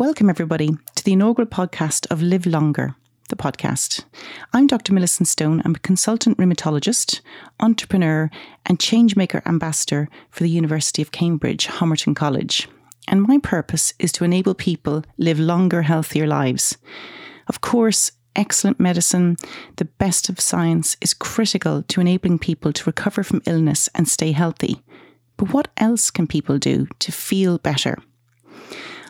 Welcome, everybody, to the inaugural podcast of Live Longer, the podcast. I'm Dr. Millicent Stone. I'm a consultant rheumatologist, entrepreneur and changemaker ambassador for the University of Cambridge, Homerton College. And my purpose is to enable people live longer, healthier lives. Of course, excellent medicine, the best of science is critical to enabling people to recover from illness and stay healthy. But what else can people do to feel better?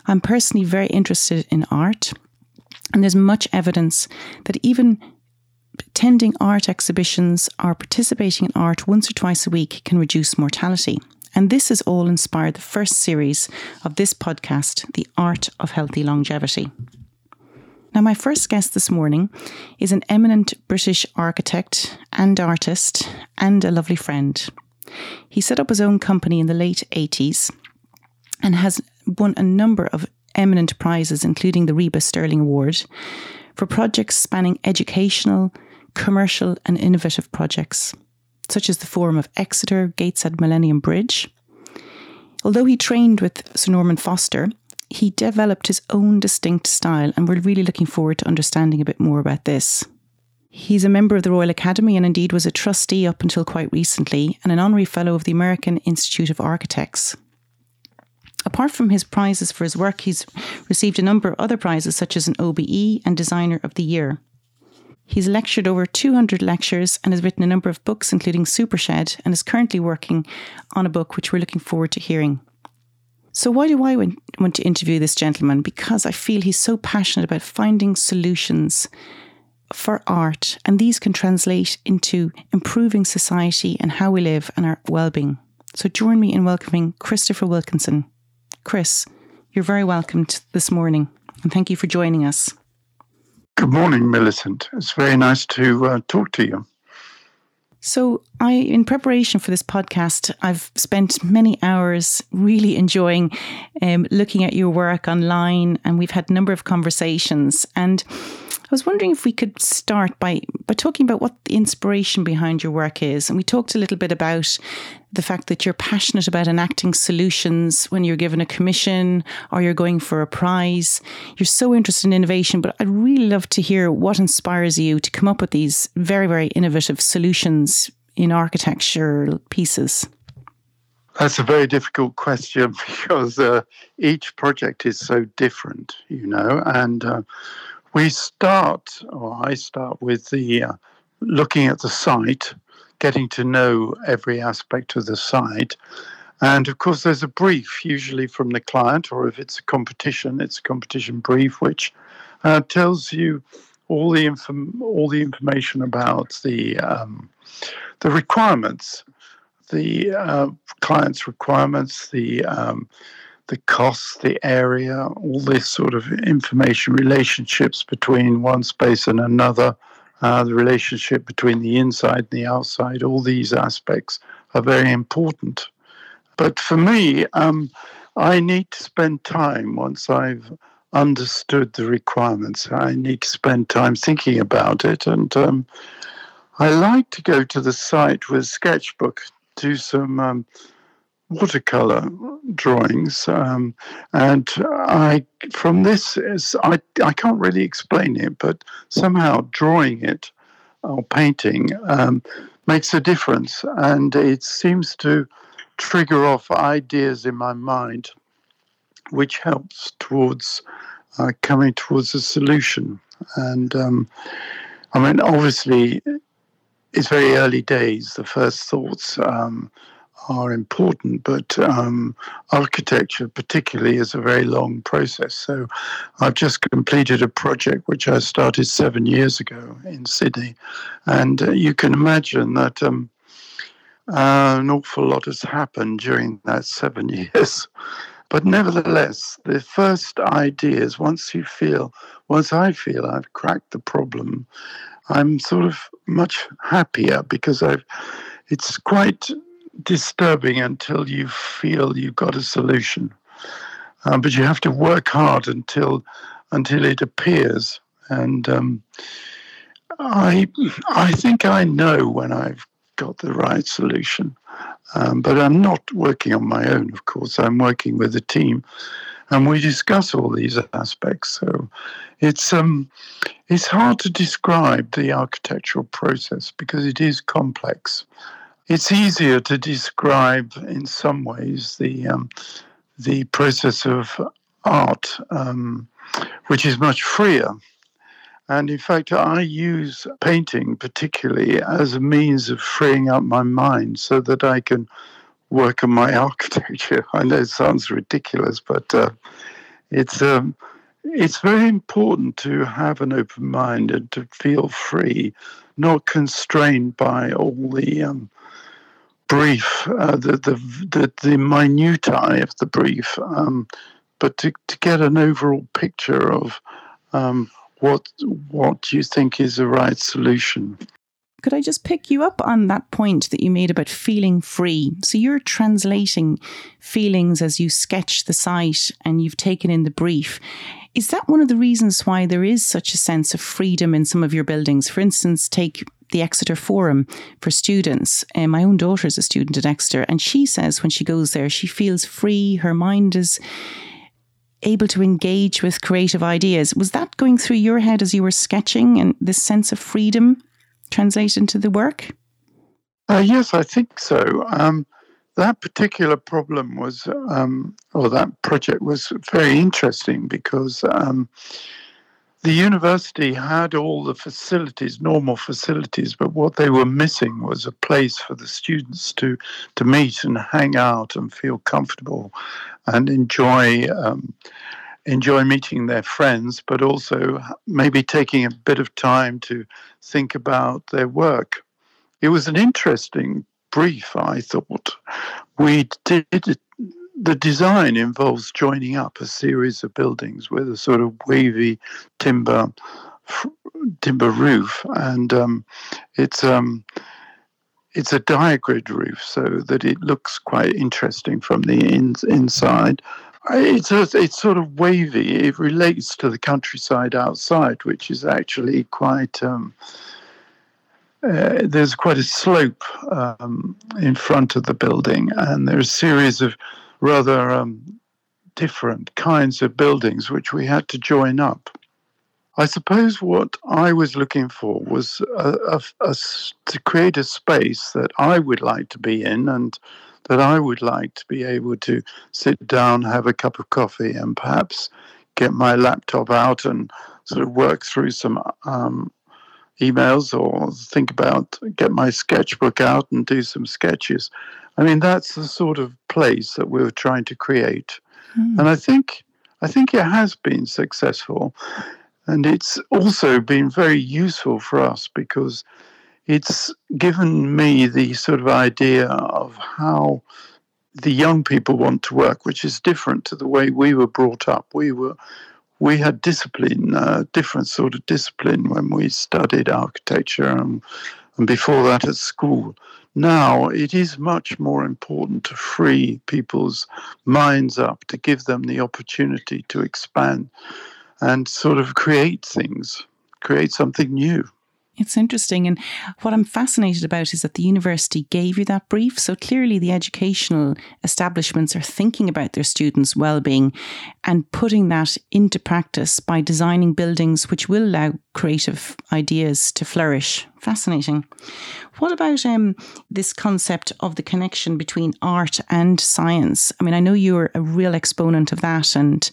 I'm personally very interested in art, and there's much evidence that even attending art exhibitions or participating in art once or twice a week can reduce mortality. And this has all inspired the first series of this podcast, The Art of Healthy Longevity. Now, my first guest this morning is an eminent British architect and artist and a lovely friend. He set up his own company in the late 80s and has won a number of eminent prizes, including the RIBA Stirling Award, for projects spanning educational, commercial and innovative projects, such as the Forum of Exeter, Gateshead Millennium Bridge. Although he trained with Sir Norman Foster, he developed his own distinct style, and we're really looking forward to understanding a bit more about this. He's a member of the Royal Academy and indeed was a trustee up until quite recently and an honorary fellow of the American Institute of Architects. Apart from his prizes for his work, he's received a number of other prizes, such as an OBE and Designer of the Year. He's lectured over 200 lectures and has written a number of books, including Super Shed, and is currently working on a book which we're looking forward to hearing. So why do I want to interview this gentleman? Because I feel he's so passionate about finding solutions for art, and these can translate into improving society and how we live and our well-being. So join me in welcoming Christopher Wilkinson. Chris, you're very welcome this morning, and thank you for joining us. Good morning, Millicent. It's very nice to talk to you. So in preparation for this podcast, I've spent many hours really enjoying looking at your work online, and we've had a number of conversations. And I was wondering if we could start by talking about what the inspiration behind your work is. And we talked a little bit about the fact that you're passionate about enacting solutions when you're given a commission or you're going for a prize. You're so interested in innovation, but I'd really love to hear what inspires you to come up with these very, very innovative solutions in architectural pieces. That's a very difficult question because each project is so different, you know, and I start with the looking at the site, getting to know every aspect of the site. And of course, there's a brief, usually from the client, or if it's a competition brief, which tells you all the information about the requirements, the client's requirements, the cost, the area, all this sort of information, relationships between one space and another, the relationship between the inside and the outside, all these aspects are very important. But for me, I need to spend time once I've understood the requirements. I need to spend time thinking about it. And I like to go to the site with a sketchbook, do some watercolor drawings, and I can't really explain it, but somehow drawing it or painting makes a difference, and it seems to trigger off ideas in my mind, which helps towards coming towards a solution. And I mean, obviously, it's very early days. The first thoughts are important, but architecture particularly is a very long process. So I've just completed a project which I started 7 years ago in Sydney, and you can imagine that an awful lot has happened during that 7 years. But nevertheless, the first ideas, once I feel I've cracked the problem, I'm sort of much happier, because it's quite disturbing until you feel you've got a solution, but you have to work hard until it appears. And I think I know when I've got the right solution, but I'm not working on my own, of course. I'm working with a team, and we discuss all these aspects. So it's hard to describe the architectural process because it is complex. It's easier to describe in some ways the process of art, which is much freer. And in fact, I use painting particularly as a means of freeing up my mind so that I can work on my architecture. I know it sounds ridiculous, but it's very important to have an open mind and to feel free, not constrained by all the brief, the minutiae of the brief, but to get an overall picture of what you think is the right solution. Could I just pick you up on that point that you made about feeling free? So you're translating feelings as you sketch the site and you've taken in the brief. Is that one of the reasons why there is such a sense of freedom in some of your buildings? For instance, take the Exeter Forum for students. My own daughter is a student at Exeter, and she says when she goes there, she feels free. Her mind is able to engage with creative ideas. Was that going through your head as you were sketching, and this sense of freedom translate into the work? Yes, I think so. That particular problem was, or that project was very interesting because the university had all the facilities, normal facilities, but what they were missing was a place for the students to meet and hang out and feel comfortable and enjoy meeting their friends, but also maybe taking a bit of time to think about their work. It was an interesting brief, I thought. The design involves joining up a series of buildings with a sort of wavy timber roof, and it's a diagrid roof, so that it looks quite interesting from the inside. It's sort of wavy. It relates to the countryside outside, which is actually quite. There's quite a slope in front of the building, and there's a series of rather different kinds of buildings which we had to join up. I suppose what I was looking for was to create a space that I would like to be in, and that I would like to be able to sit down, have a cup of coffee, and perhaps get my laptop out and sort of work through some emails, or get my sketchbook out and do some sketches. I mean, that's the sort of place that we were trying to create. Mm. And I think it has been successful. And it's also been very useful for us because it's given me the sort of idea of how the young people want to work, which is different to the way we were brought up. We had discipline, different sort of discipline when we studied architecture and before that at school. Now it is much more important to free people's minds up, to give them the opportunity to expand and sort of create something new. It's interesting. And what I'm fascinated about is that the university gave you that brief. So clearly the educational establishments are thinking about their students' well-being and putting that into practice by designing buildings which will allow creative ideas to flourish. Fascinating. What about this concept of the connection between art and science? I mean, I know you're a real exponent of that, and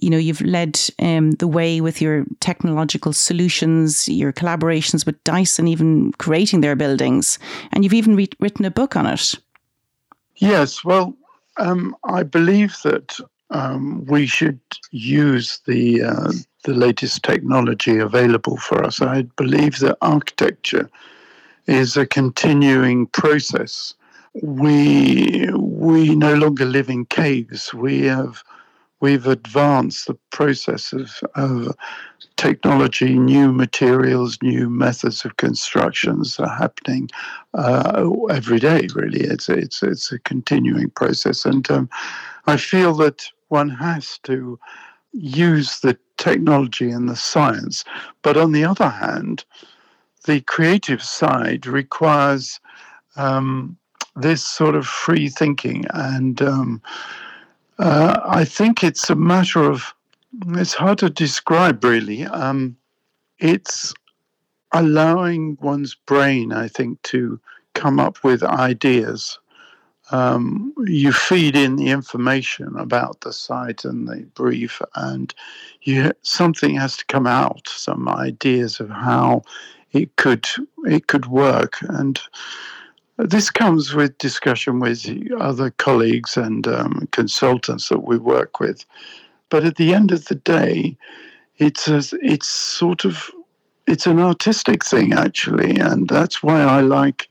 you know, you've led the way with your technological solutions, your collaborations with Dyson, even creating their buildings, and you've even written a book on it. Yes, well, I believe that we should use the latest technology available for us. I believe that architecture is a continuing process. We no longer live in caves. We've advanced the process of technology. New materials, new methods of constructions are happening every day. Really, it's a continuing process, and I feel that one has to use the technology and the science. But on the other hand, the creative side requires this sort of free thinking and I think it's a matter of, it's hard to describe really. It's allowing one's brain, I think, to come up with ideas. You feed in the information about the site and the brief, and something has to come out, some ideas of how it could work. And this comes with discussion with other colleagues and consultants that we work with. But at the end of the day, it's an artistic thing, actually, and that's why I like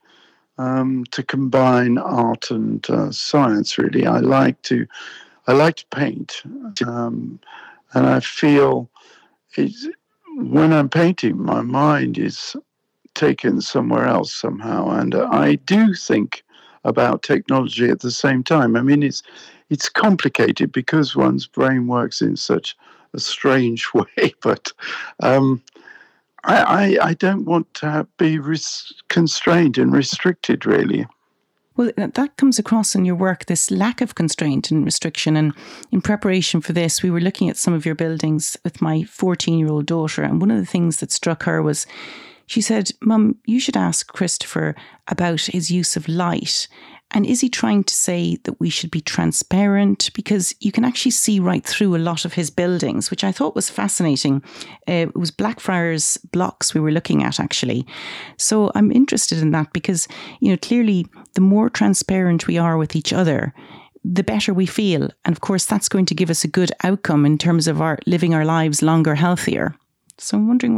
to combine art and science. Really, I like to paint, and I feel when I'm painting, my mind is taken somewhere else somehow, and I do think about technology at the same time. I mean, it's complicated because one's brain works in such a strange way, but I don't want to be constrained and restricted, really. Well, that comes across in your work, this lack of constraint and restriction. And in preparation for this, we were looking at some of your buildings with my 14-year-old daughter. And one of the things that struck her was, she said, "Mum, you should ask Christopher about his use of light. And is he trying to say that we should be transparent? Because you can actually see right through a lot of his buildings," which I thought was fascinating. It was Blackfriars blocks we were looking at, actually. So I'm interested in that because, clearly the more transparent we are with each other, the better we feel. And of course, that's going to give us a good outcome in terms of our living our lives longer, healthier. So I'm wondering,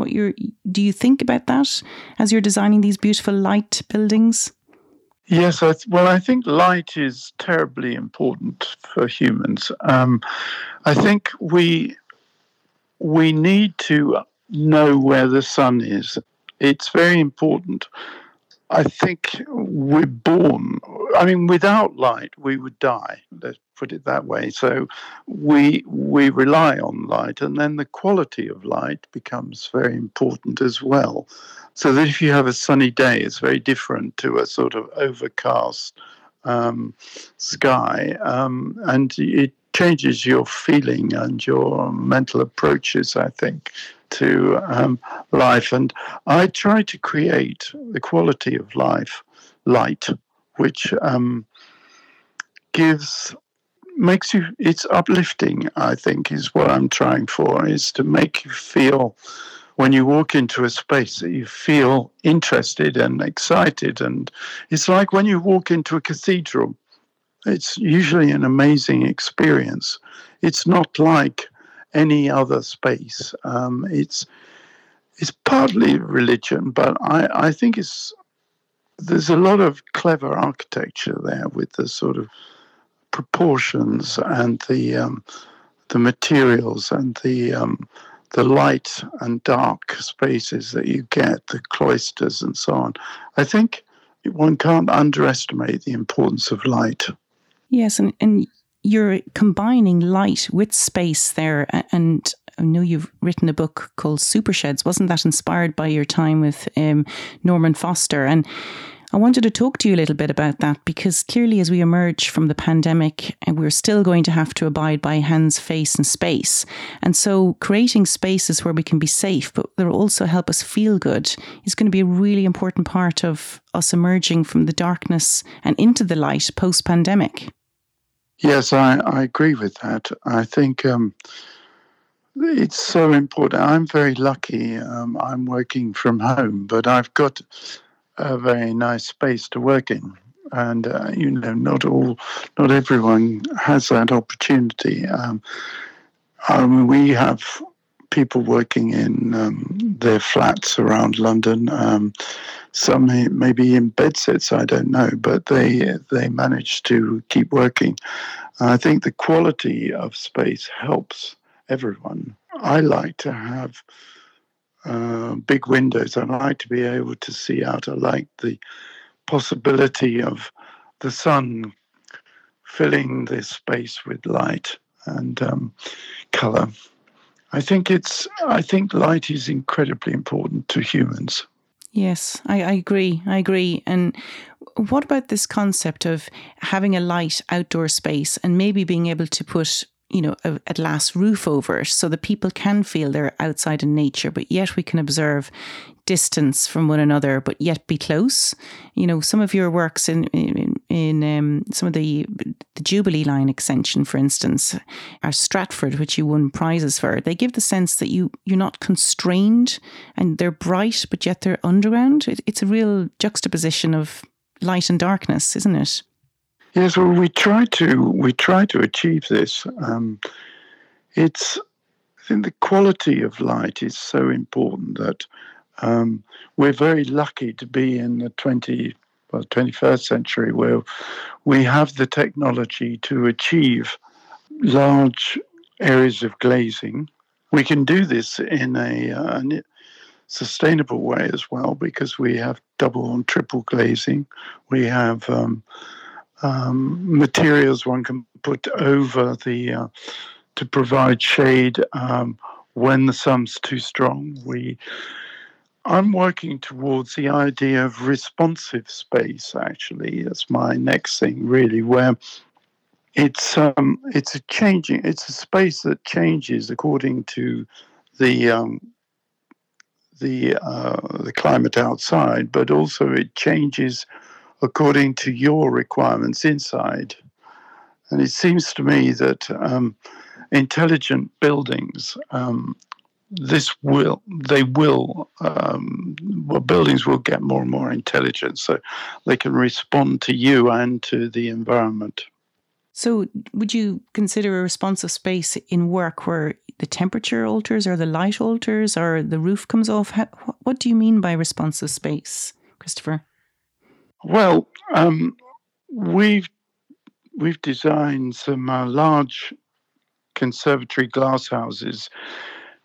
do you think about that as you're designing these beautiful light buildings? Yes, I think light is terribly important for humans. I think we need to know where the sun is. It's very important. I think we're born. I mean, without light, we would die. Let's put it that way. So we rely on light, and then the quality of light becomes very important as well. So that if you have a sunny day, it's very different to a sort of overcast sky. And it changes your feeling and your mental approaches, I think, to life. And I try to create the quality of light, which it's uplifting, I think, is what I'm trying for, is to make you feel, when you walk into a space, that you feel interested and excited. And it's like when you walk into a cathedral, it's usually an amazing experience. It's not like any other space. It's partly religion, but I think there's a lot of clever architecture there with the sort of proportions and the materials and the light and dark spaces that you get, the cloisters and so on. I think one can't underestimate the importance of light. Yes, and you're combining light with space there. And I know you've written a book called Super Sheds. Wasn't that inspired by your time with Norman Foster? And I wanted to talk to you a little bit about that, because clearly as we emerge from the pandemic, we're still going to have to abide by hands, face and space. And so creating spaces where we can be safe, but that will also help us feel good, is going to be a really important part of us emerging from the darkness and into the light post-pandemic. Yes, I agree with that. I think it's so important. I'm very lucky. I'm working from home, but I've got a very nice space to work in, and not everyone has that opportunity. We have people working in their flats around London, some maybe in bedsits, I don't know, but they manage to keep working. I think the quality of space helps everyone. I like to have big windows. I like to be able to see out. I like the possibility of the sun filling this space with light and colour. I think light is incredibly important to humans. Yes, I agree. And what about this concept of having a light outdoor space and maybe being able to put, a glass roof over it so that people can feel they're outside in nature, but yet we can observe distance from one another, but yet be close. Some of your works in some of the Jubilee Line extension, for instance, are Stratford, which you won prizes for. They give the sense that you're not constrained, and they're bright, but yet they're underground. It's a real juxtaposition of light and darkness, isn't it? Yes, well, we try to achieve this. I think the quality of light is so important that we're very lucky to be in the 21st century, where we have the technology to achieve large areas of glazing. We can do this in a sustainable way as well, because we have double and triple glazing. We have materials one can put over to provide shade when the sun's too strong. I'm working towards the idea of responsive space, actually. That's my next thing, really, where it's a space that changes according to the climate outside, but also it changes according to your requirements inside. And it seems to me that intelligent buildings, buildings will get more and more intelligent, so they can respond to you and to the environment. So would you consider a responsive space in work where the temperature alters or the light alters or the roof comes off? What do you mean by responsive space, Christopher? Well, we've designed some large conservatory glass houses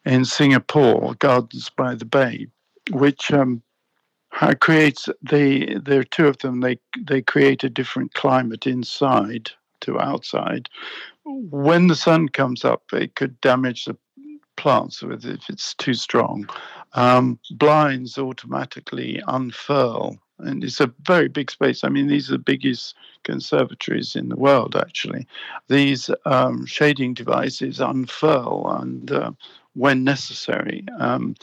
in Singapore, Gardens by the Bay, which creates there are two of them. They create a different climate inside to outside. When the sun comes up, it could damage the plants if it's too strong. Blinds automatically unfurl. And it's a very big space. I mean, these are the biggest conservatories in the world, actually. These shading devices unfurl and when necessary, and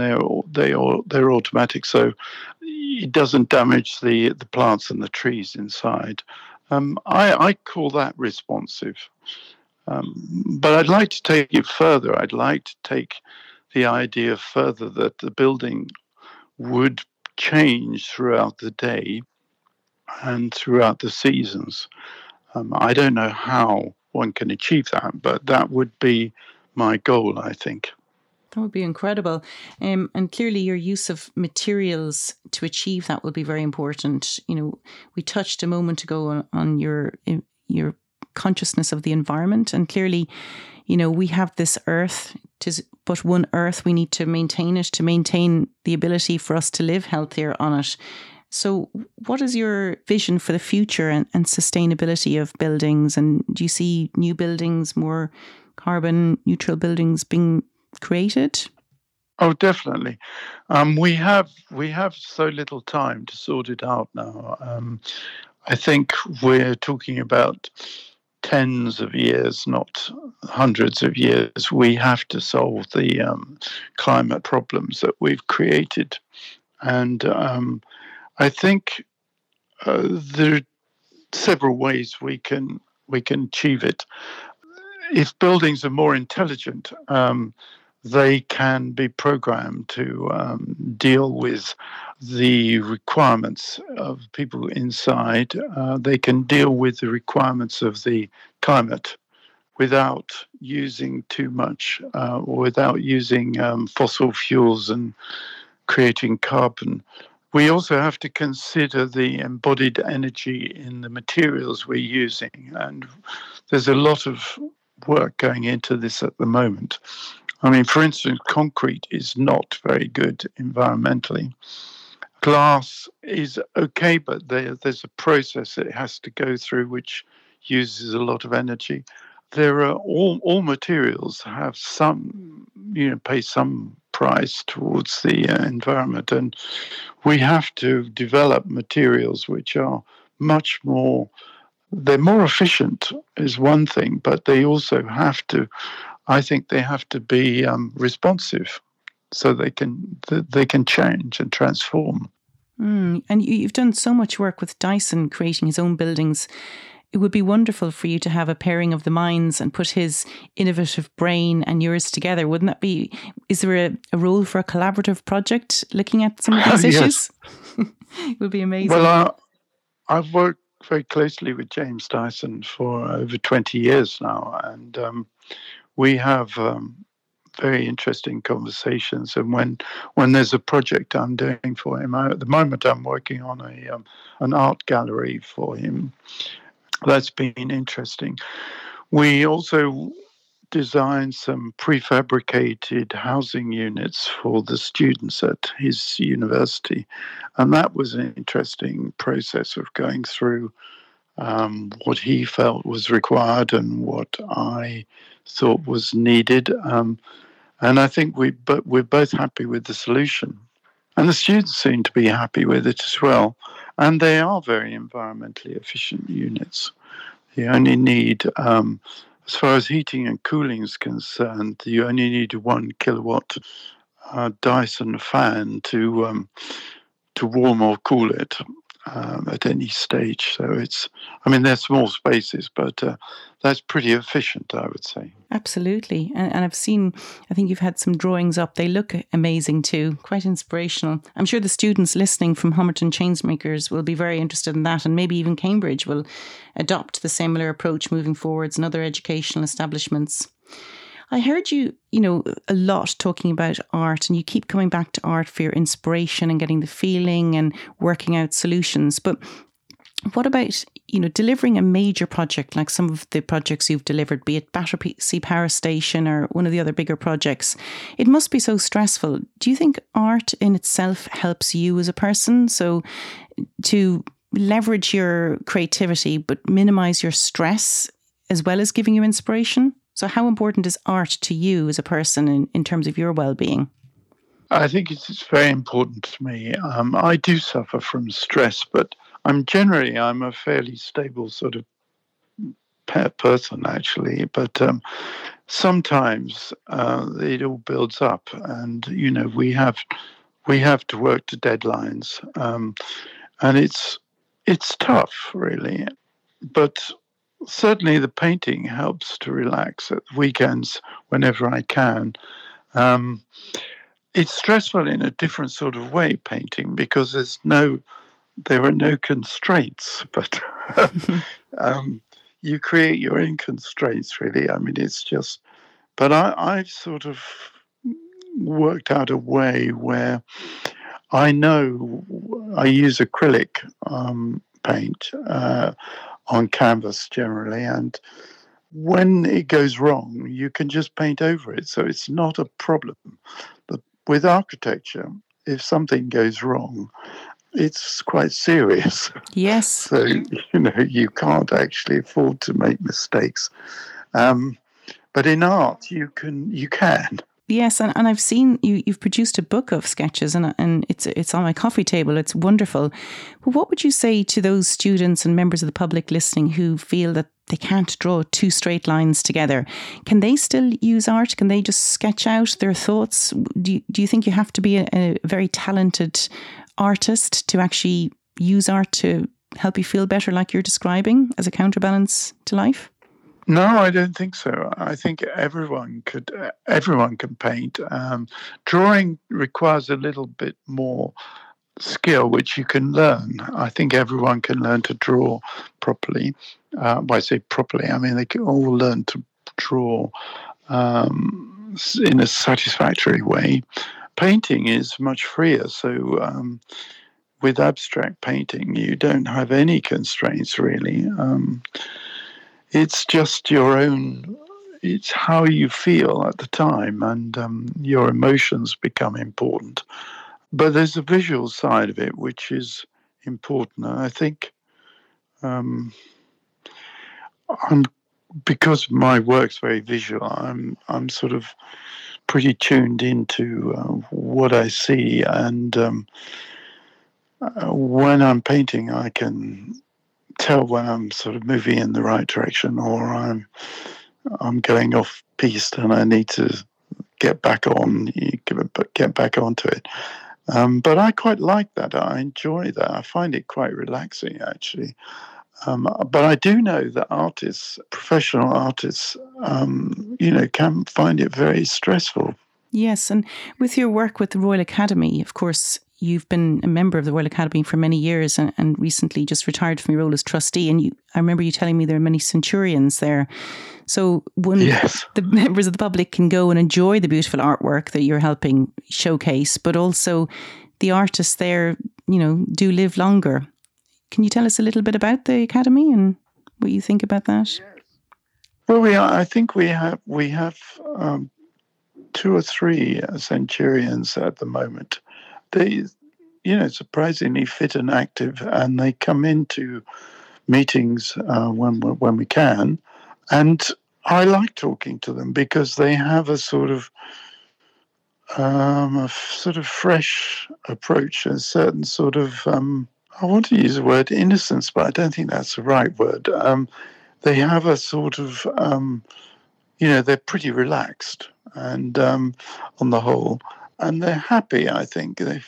they're automatic, so it doesn't damage the plants and the trees inside. I call that responsive. But I'd like to take it further. I'd like to take the idea further that the building would change throughout the day and throughout the seasons. I don't know how one can achieve that, but that would be my goal, I think. That would be incredible. And clearly your use of materials to achieve that will be very important. We touched a moment ago on your consciousness of the environment, and clearly, we have this earth, but one earth. We need to maintain it, to maintain the ability for us to live healthier on it. So what is your vision for the future and sustainability of buildings? And do you see new buildings, more carbon neutral buildings being created? Oh, definitely. We have so little time to sort it out now. I think we're talking about tens of years, not hundreds of years. We have to solve the climate problems that we've created. And I think there are several ways we can achieve it. If buildings are more intelligent, they can be programmed to deal with the requirements of people inside. They can deal with the requirements of the climate without using too much, or without using fossil fuels and creating carbon. We also have to consider the embodied energy in the materials we're using, and there's a lot of work going into this at the moment. I mean, for instance, concrete is not very good environmentally. Glass is okay, but there's a process that it has to go through which uses a lot of energy. There are all materials have some, pay some price towards the environment. And we have to develop materials which are much more, they're more efficient is one thing, but they also have to, I think they have to be responsive so they can change and transform. And you've done so much work with Dyson creating his own buildings. It would be wonderful for you to have a pairing of the minds and put his innovative brain and yours together. Wouldn't that be, is there a role for a collaborative project looking at some of these issues? Yes. It would be amazing. Well, I've worked very closely with James Dyson for over 20 years now, and we have very interesting conversations. And when there's a project I'm doing for him, at the moment I'm working on an art gallery for him. That's been interesting. We also designed some prefabricated housing units for the students at his university. And that was an interesting process of going through what he felt was required and what I thought was needed. And I think we're both happy with the solution. And the students seem to be happy with it as well. And they are very environmentally efficient units. You only need, as far as heating and cooling is concerned, you only need 1 kilowatt Dyson fan to warm or cool it at any stage. So it's, I mean, they're small spaces, but that's pretty efficient, I would say. Absolutely. And I've seen, I think you've had some drawings up. They look amazing too, quite inspirational. I'm sure the students listening from Homerton Chainsmakers will be very interested in that, and maybe even Cambridge will adopt the similar approach moving forwards and other educational establishments. I heard you a lot talking about art, and you keep coming back to art for your inspiration and getting the feeling and working out solutions. But what about, delivering a major project like some of the projects you've delivered, be it Battersea Power Station or one of the other bigger projects? It must be so stressful. Do you think art in itself helps you as a person? So to leverage your creativity but minimise your stress as well as giving you inspiration? So how important is art to you as a person in terms of your well-being? I think it's very important to me. I do suffer from stress, but I'm a fairly stable sort of person, actually. But sometimes it all builds up, and we have to work to deadlines, and it's tough, really. But certainly the painting helps to relax at weekends whenever I can. It's stressful in a different sort of way, painting, because there are no constraints, but you create your own constraints, really. I mean, it's just, but I've sort of worked out a way where I know I use acrylic paint on canvas generally, and when it goes wrong you can just paint over it, so it's not a problem. But with architecture, if something goes wrong, it's quite serious. Yes. So you can't actually afford to make mistakes, but in art you can. Yes, and I've seen you've produced a book of sketches, and it's on my coffee table. It's wonderful. But what would you say to those students and members of the public listening who feel that they can't draw 2 straight lines together? Can they still use art? Can they just sketch out their thoughts? Do you think you have to be a very talented artist to actually use art to help you feel better, like you're describing, as a counterbalance to life? No, I don't think so. I think everyone can paint. Drawing requires a little bit more skill, which you can learn. I think everyone can learn to draw properly. When I say properly, I mean they can all learn to draw in a satisfactory way. Painting is much freer, so with abstract painting, you don't have any constraints, really. It's just your own, it's how you feel at the time, and your emotions become important. But there's a visual side of it, which is important. And I think because my work's very visual, I'm sort of pretty tuned into what I see, and when I'm painting, I can tell when I'm sort of moving in the right direction, or I'm going off piste and I need to get back onto it. But I quite like that. I enjoy that. I find it quite relaxing, actually. But I do know that artists, professional artists, can find it very stressful. Yes, and with your work with the Royal Academy, of course, you've been a member of the Royal Academy for many years and recently just retired from your role as trustee. And I remember you telling me there are many centurions there. So the members of the public can go and enjoy the beautiful artwork that you're helping showcase, but also the artists there, do live longer. Can you tell us a little bit about the Academy and what you think about that? Well, we have two or three centurions at the moment. They, surprisingly fit and active, and they come into meetings when we can. And I like talking to them because they have a sort of fresh approach, a certain sort of I want to use the word innocence, but I don't think that's the right word. They have a sort of they're pretty relaxed and on the whole. And they're happy, I think. I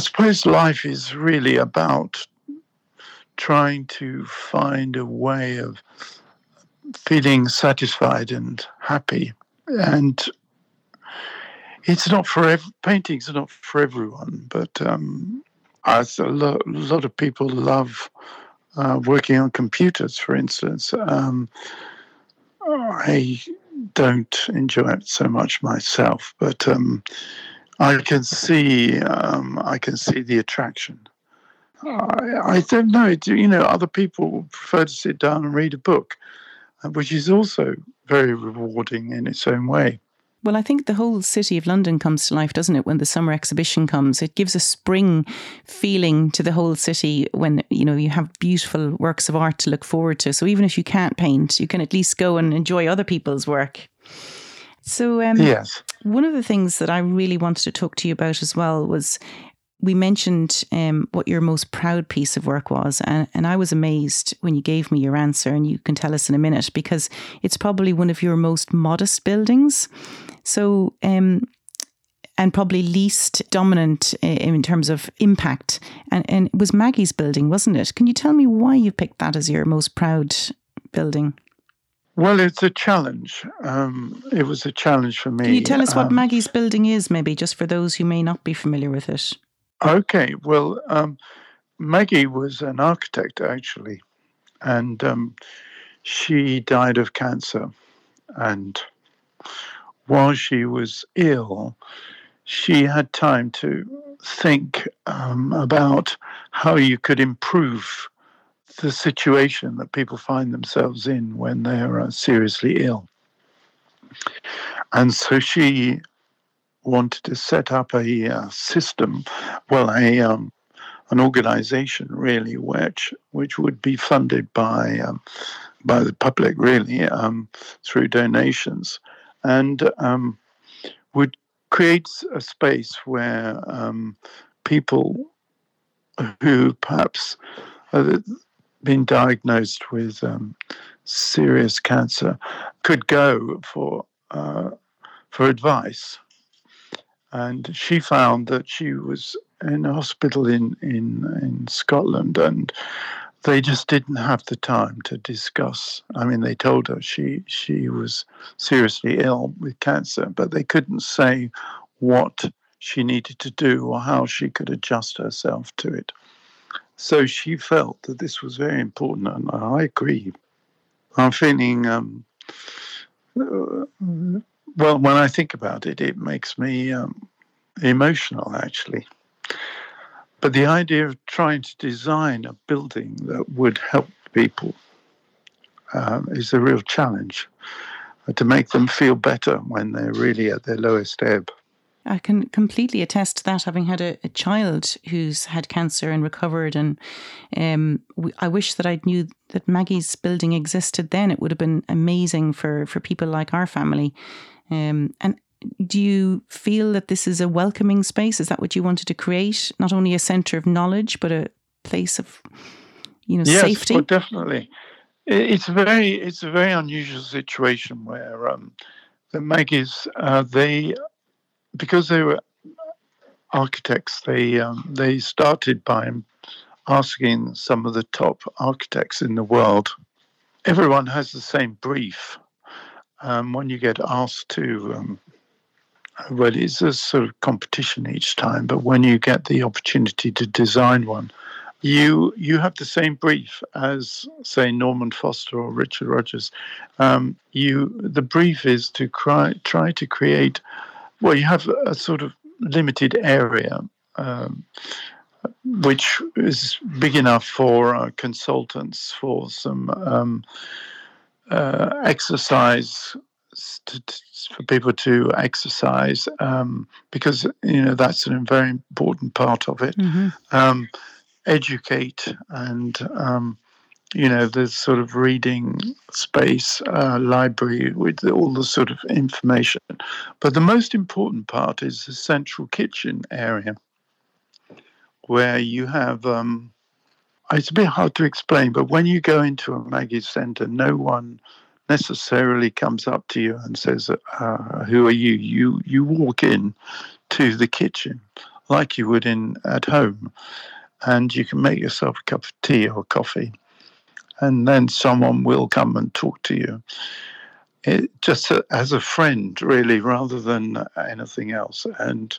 suppose life is really about trying to find a way of feeling satisfied and happy. And it's not for paintings are not for everyone, but a lot of people love working on computers, for instance. I don't enjoy it so much myself, but I can see the attraction. I don't know. Other people prefer to sit down and read a book, which is also very rewarding in its own way. Well, I think the whole city of London comes to life, doesn't it, when the summer exhibition comes? It gives a spring feeling to the whole city when, you have beautiful works of art to look forward to. So even if you can't paint, you can at least go and enjoy other people's work. So yes. One of the things that I really wanted to talk to you about as well was we mentioned what your most proud piece of work was. And I was amazed when you gave me your answer, and you can tell us in a minute, because it's probably one of your most modest buildings. So, and probably least dominant in terms of impact. And it was Maggie's building, wasn't it? Can you tell me why you picked that as your most proud building? Well, it's a challenge. It was a challenge for me. Can you tell us what Maggie's building is, maybe, just for those who may not be familiar with it? Okay, well, Maggie was an architect, actually, and she died of cancer. And while she was ill, she had time to think about how you could improve the situation that people find themselves in when they're seriously ill. And so she wanted to set up a system, an organisation, really, which would be funded by the public, really, through donations, and would create a space where people who perhaps had been diagnosed with serious cancer could go for advice. And she found that she was in a hospital in Scotland, and they just didn't have the time to discuss. I mean, they told her she was seriously ill with cancer, but they couldn't say what she needed to do or how she could adjust herself to it. So she felt that this was very important, and I agree. I'm feeling... well, when I think about it, it makes me emotional, actually. But the idea of trying to design a building that would help people is a real challenge, to make them feel better when they're really at their lowest ebb. I can completely attest to that, having had a child who's had cancer and recovered. And I wish that I knew that Maggie's building existed then. It would have been amazing for people like our family. And do you feel that this is a welcoming space? Is that what you wanted to create? Not only a centre of knowledge, but a place of, yes, safety? Yes, definitely. It's a very unusual situation where the Maggies, because they were architects, they started by asking some of the top architects in the world. Everyone has the same brief. When you get asked to, well, it's a sort of competition each time, but when you get the opportunity to design one, you have the same brief as, say, Norman Foster or Richard Rogers. The brief is to try to create, well, you have a sort of limited area, which is big enough for consultants, for some exercise, for people to exercise, because, that's a very important part of it. Mm-hmm. Educate and, the sort of reading space, library with all the sort of information. But the most important part is the central kitchen area, where you have, it's a bit hard to explain, but when you go into a Maggie's Centre, no one necessarily comes up to you and says, who are you? You walk in to the kitchen like you would at home. And you can make yourself a cup of tea or coffee, and then someone will come and talk to you. It just as a friend, really, rather than anything else. And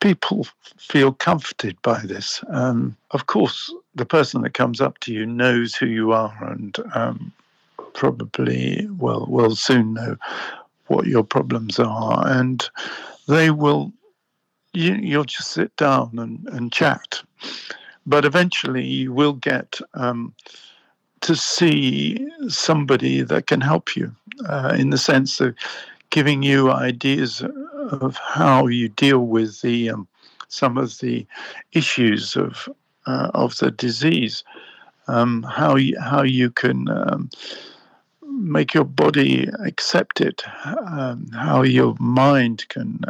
people feel comforted by this. Of course, the person that comes up to you knows who you are, and probably will soon know what your problems are, and they will. You'll just sit down and chat. But eventually you will get to see somebody that can help you in the sense of giving you ideas of how you deal with the some of the issues of the disease, how you can make your body accept it, how your mind can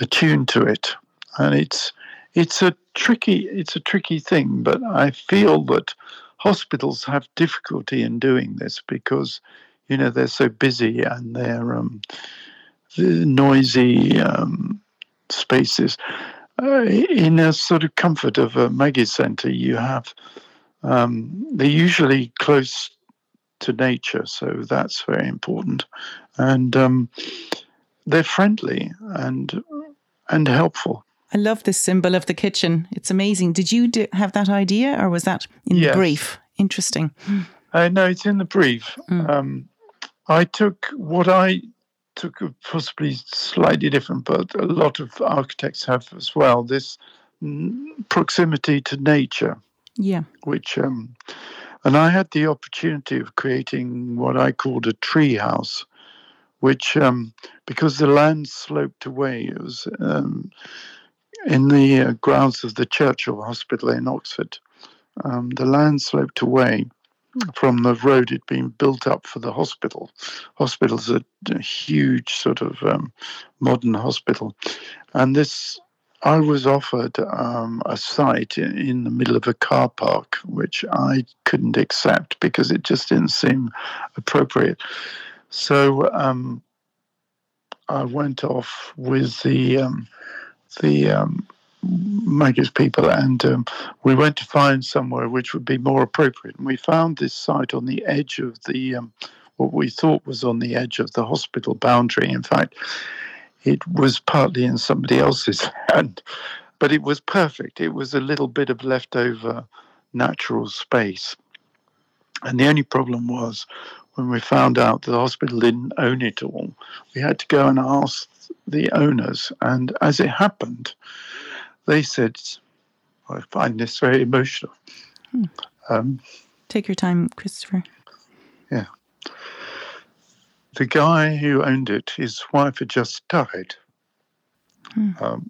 attuned to it, and it's a tricky thing. But I feel that hospitals have difficulty in doing this because they're so busy and they're noisy spaces. In a sort of comfort of a Maggie's Centre, you have they're usually close to nature, so that's very important, and they're friendly and helpful. I love this symbol of the kitchen. It's amazing. Did you have that idea, or was that in the brief? Interesting. No, it's in the brief. Mm. I took possibly slightly different, but a lot of architects have as well, this proximity to nature. Yeah. Which, and I had the opportunity of creating what I called a tree house, which, because the land sloped away, it was in the grounds of the Churchill Hospital in Oxford. The land sloped away from the road had been built up for the hospital. Hospital's a huge sort of modern hospital. And this, I was offered a site in the middle of a car park, which I couldn't accept because it just didn't seem appropriate. So I went off with the Maggie's people, and we went to find somewhere which would be more appropriate. And we found this site on the edge of the what we thought was on the edge of the hospital boundary. In fact, it was partly in somebody else's hand, but it was perfect. It was a little bit of leftover natural space, and the only problem was, when we found out the hospital didn't own it all, we had to go and ask the owners. And as it happened, they said, I find this very emotional. Hmm. Take your time, Christopher. Yeah. The guy who owned it, his wife had just died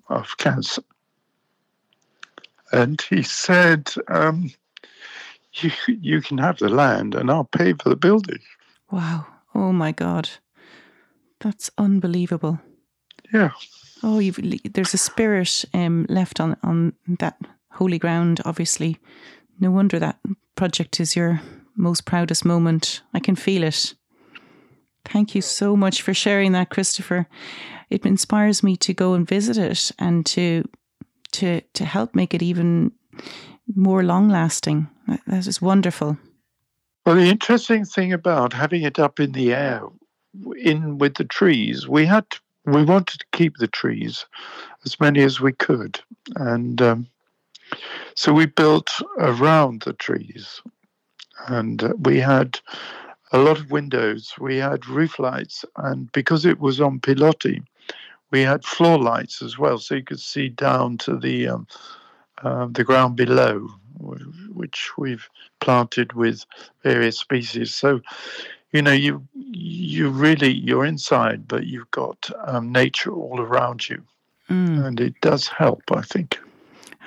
of cancer. And he said, You can have the land and I'll pay for the building. Wow. Oh, my God. That's unbelievable. Yeah. Oh, there's a spirit left on that holy ground, obviously. No wonder that project is your most proudest moment. I can feel it. Thank you so much for sharing that, Christopher. It inspires me to go and visit it and to help make it even more long-lasting. That is wonderful. Well, the interesting thing about having it up in the air, in with the trees, we wanted to keep the trees, as many as we could. And so we built around the trees. And we had a lot of windows. We had roof lights. And because it was on pilotti, we had floor lights as well. So you could see down to the ground below, which we've planted with various species. So, you know, you're inside, but you've got nature all around you. Mm. And it does help, I think.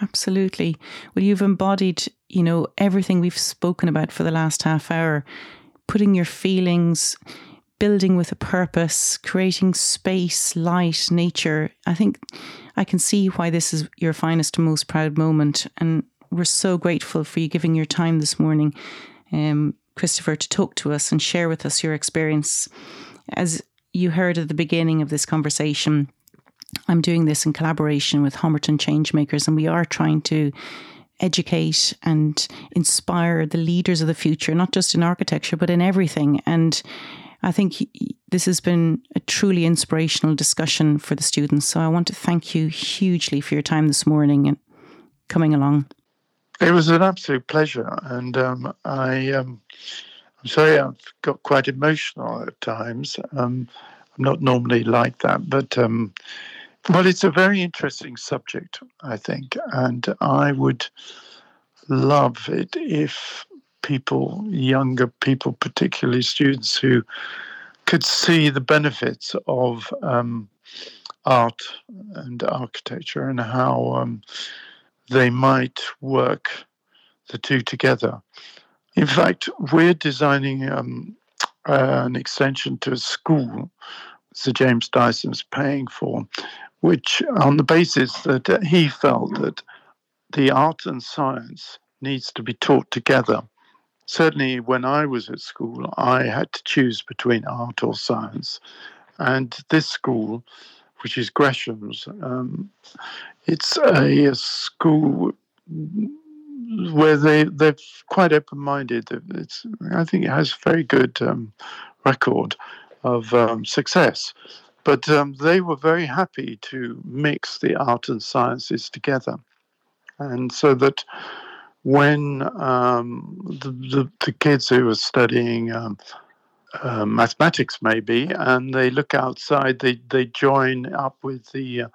Absolutely. Well, you've embodied, you know, everything we've spoken about for the last half hour, putting your feelings, building with a purpose, creating space, light, nature. I think I can see why this is your finest and most proud moment. And we're so grateful for you giving your time this morning, Christopher, to talk to us and share with us your experience. As you heard at the beginning of this conversation, I'm doing this in collaboration with Homerton Changemakers, and we are trying to educate and inspire the leaders of the future, not just in architecture, but in everything. And I think this has been a truly inspirational discussion for the students. So I want to thank you hugely for your time this morning and coming along. It was an absolute pleasure. And I'm sorry, I've got quite emotional at times. I'm not normally like that, but well, it's a very interesting subject, I think, and I would love it if people, younger people, particularly students, who could see the benefits of art and architecture and how they might work the two together. In fact, we're designing an extension to a school Sir James Dyson's paying for, which on the basis that he felt that the art and science needs to be taught together. Certainly when I was at school, I had to choose between art or science. And this school, which is Gresham's, it's a school where they're quite open-minded. I think it has a very good record of success. But they were very happy to mix the art and sciences together. And so that when the kids who were studying mathematics maybe, and they look outside, they join up with the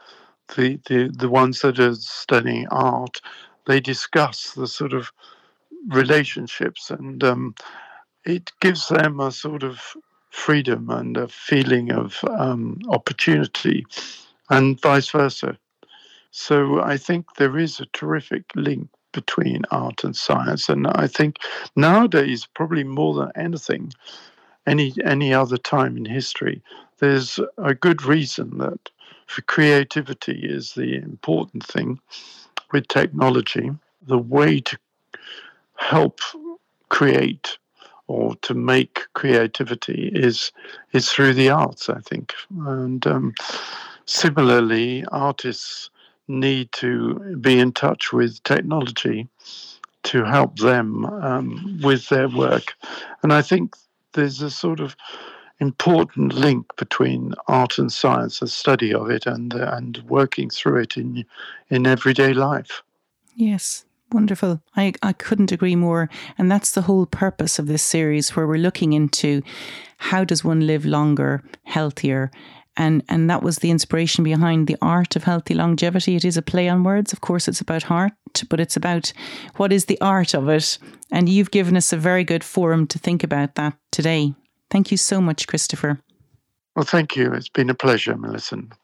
ones that are studying art. They discuss the sort of relationships, and it gives them a sort of freedom and a feeling of opportunity, and vice versa. So I think there is a terrific link between art and science, and I think nowadays, probably more than anything, any other time in history, there's a good reason that for creativity is the important thing with technology. The way to help create or to make creativity is through the arts, I think. And similarly, artists need to be in touch with technology to help them with their work. And I think there's a sort of important link between art and science, the study of it, and working through it in everyday life. Yes. Wonderful. I couldn't agree more. And that's the whole purpose of this series, where we're looking into how does one live longer, healthier. And that was the inspiration behind The Art of Healthy Longevity. It is a play on words. Of course, it's about heart, but it's about what is the art of it. And you've given us a very good forum to think about that today. Thank you so much, Christopher. Well, thank you. It's been a pleasure, Millicent.